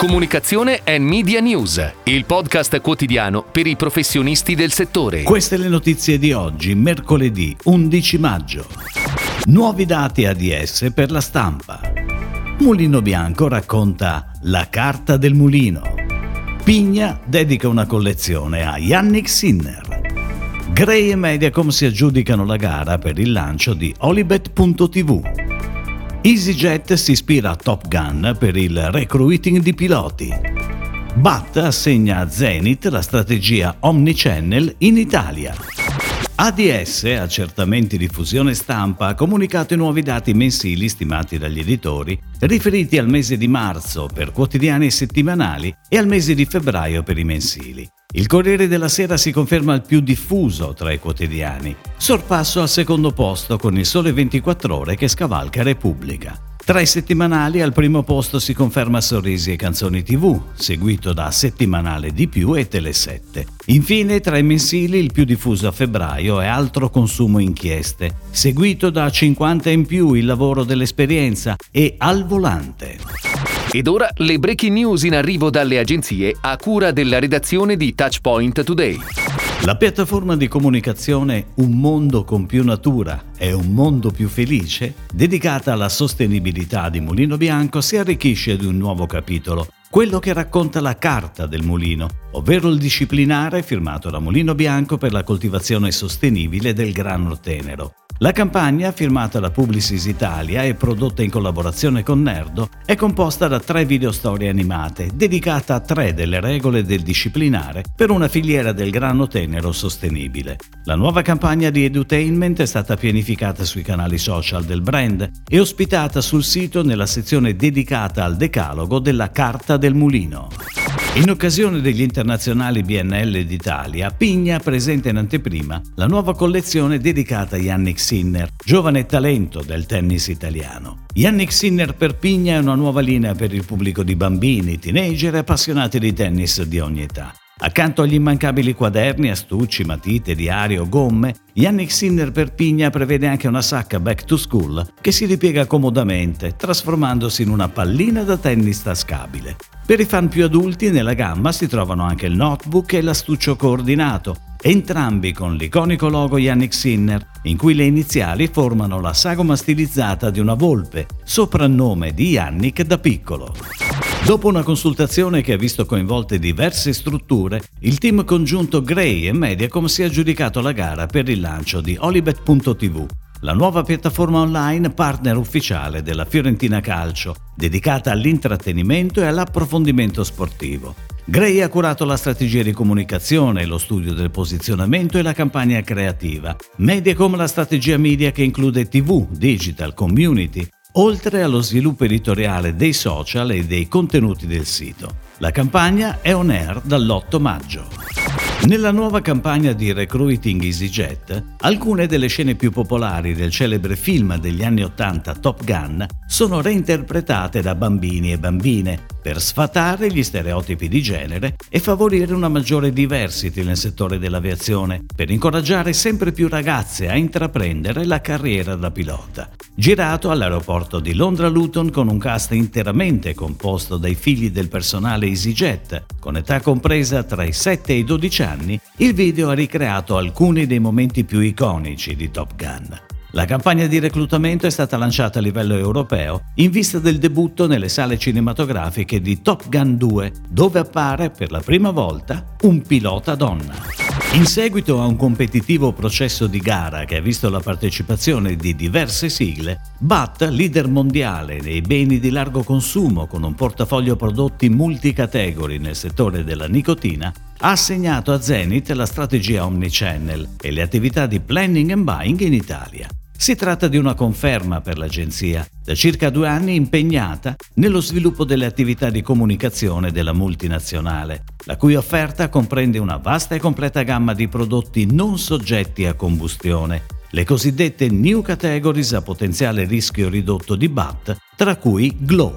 Comunicazione e Media News, il podcast quotidiano per i professionisti del settore. Queste le notizie di oggi, mercoledì 11 maggio. Nuovi dati ADS per la stampa. Mulino Bianco racconta la carta del mulino. Pigna dedica una collezione a Jannik Sinner. Grey e Mediacom si aggiudicano la gara per il lancio di Olibet.tv. EasyJet si ispira a Top Gun per il recruiting di piloti. BAT assegna a Zenith la strategia Omnichannel in Italia. ADS, accertamenti di fusione stampa, ha comunicato i nuovi dati mensili stimati dagli editori riferiti al mese di marzo per quotidiani e settimanali e al mese di febbraio per i mensili. Il Corriere della Sera si conferma il più diffuso tra i quotidiani, sorpasso al secondo posto con il Sole 24 Ore che scavalca Repubblica. Tra i settimanali al primo posto si conferma Sorrisi e Canzoni TV, seguito da Settimanale Di Più e Telesette. Infine, tra i mensili, il più diffuso a febbraio è Altro Consumo Inchieste, seguito da 50 in più, Il Lavoro dell'Esperienza e Al Volante. Ed ora le breaking news in arrivo dalle agenzie a cura della redazione di Touchpoint Today. La piattaforma di comunicazione Un mondo con più natura e un mondo più felice, dedicata alla sostenibilità di Mulino Bianco, si arricchisce di un nuovo capitolo, quello che racconta la carta del mulino, ovvero il disciplinare firmato da Mulino Bianco per la coltivazione sostenibile del grano tenero. La campagna, firmata da Publicis Italia e prodotta in collaborazione con Nerdo, è composta da 3 videostorie animate, dedicata a 3 delle regole del disciplinare per una filiera del grano tenero sostenibile. La nuova campagna di edutainment è stata pianificata sui canali social del brand e ospitata sul sito nella sezione dedicata al decalogo della Carta del Mulino. In occasione degli internazionali BNL d'Italia, Pigna presenta in anteprima la nuova collezione dedicata a Jannik Sinner, giovane talento del tennis italiano. Jannik Sinner per Pigna è una nuova linea per il pubblico di bambini, teenager e appassionati di tennis di ogni età. Accanto agli immancabili quaderni, astucci, matite, diario, gomme, Jannik Sinner per Pigna prevede anche una sacca back to school che si ripiega comodamente, trasformandosi in una pallina da tennis tascabile. Per i fan più adulti nella gamma si trovano anche il notebook e l'astuccio coordinato, entrambi con l'iconico logo Jannik Sinner, in cui le iniziali formano la sagoma stilizzata di una volpe, soprannome di Jannik da piccolo. Dopo una consultazione che ha visto coinvolte diverse strutture, il team congiunto Grey e Mediacom si è aggiudicato la gara per il lancio di Olibet.tv, la nuova piattaforma online partner ufficiale della Fiorentina Calcio, dedicata all'intrattenimento e all'approfondimento sportivo. Grey ha curato la strategia di comunicazione, lo studio del posizionamento e la campagna creativa. Mediacom la strategia media che include TV, digital, community, oltre allo sviluppo editoriale dei social e dei contenuti del sito. La campagna è on air dall'8 maggio. Nella nuova campagna di recruiting EasyJet, alcune delle scene più popolari del celebre film degli anni 80 Top Gun sono reinterpretate da bambini e bambine per sfatare gli stereotipi di genere e favorire una maggiore diversity nel settore dell'aviazione, per incoraggiare sempre più ragazze a intraprendere la carriera da pilota. Girato all'aeroporto di Londra Luton con un cast interamente composto dai figli del personale EasyJet, con età compresa tra i 7 e i 12 anni, il video ha ricreato alcuni dei momenti più iconici di Top Gun. La campagna di reclutamento è stata lanciata a livello europeo in vista del debutto nelle sale cinematografiche di Top Gun 2, dove appare per la prima volta un pilota donna. In seguito a un competitivo processo di gara che ha visto la partecipazione di diverse sigle, BAT, leader mondiale nei beni di largo consumo con un portafoglio prodotti multicategori nel settore della nicotina, ha assegnato a Zenith la strategia Omnichannel e le attività di planning and buying in Italia. Si tratta di una conferma per l'agenzia, da circa 2 anni impegnata nello sviluppo delle attività di comunicazione della multinazionale, la cui offerta comprende una vasta e completa gamma di prodotti non soggetti a combustione, le cosiddette new categories a potenziale rischio ridotto di BAT, tra cui Glo.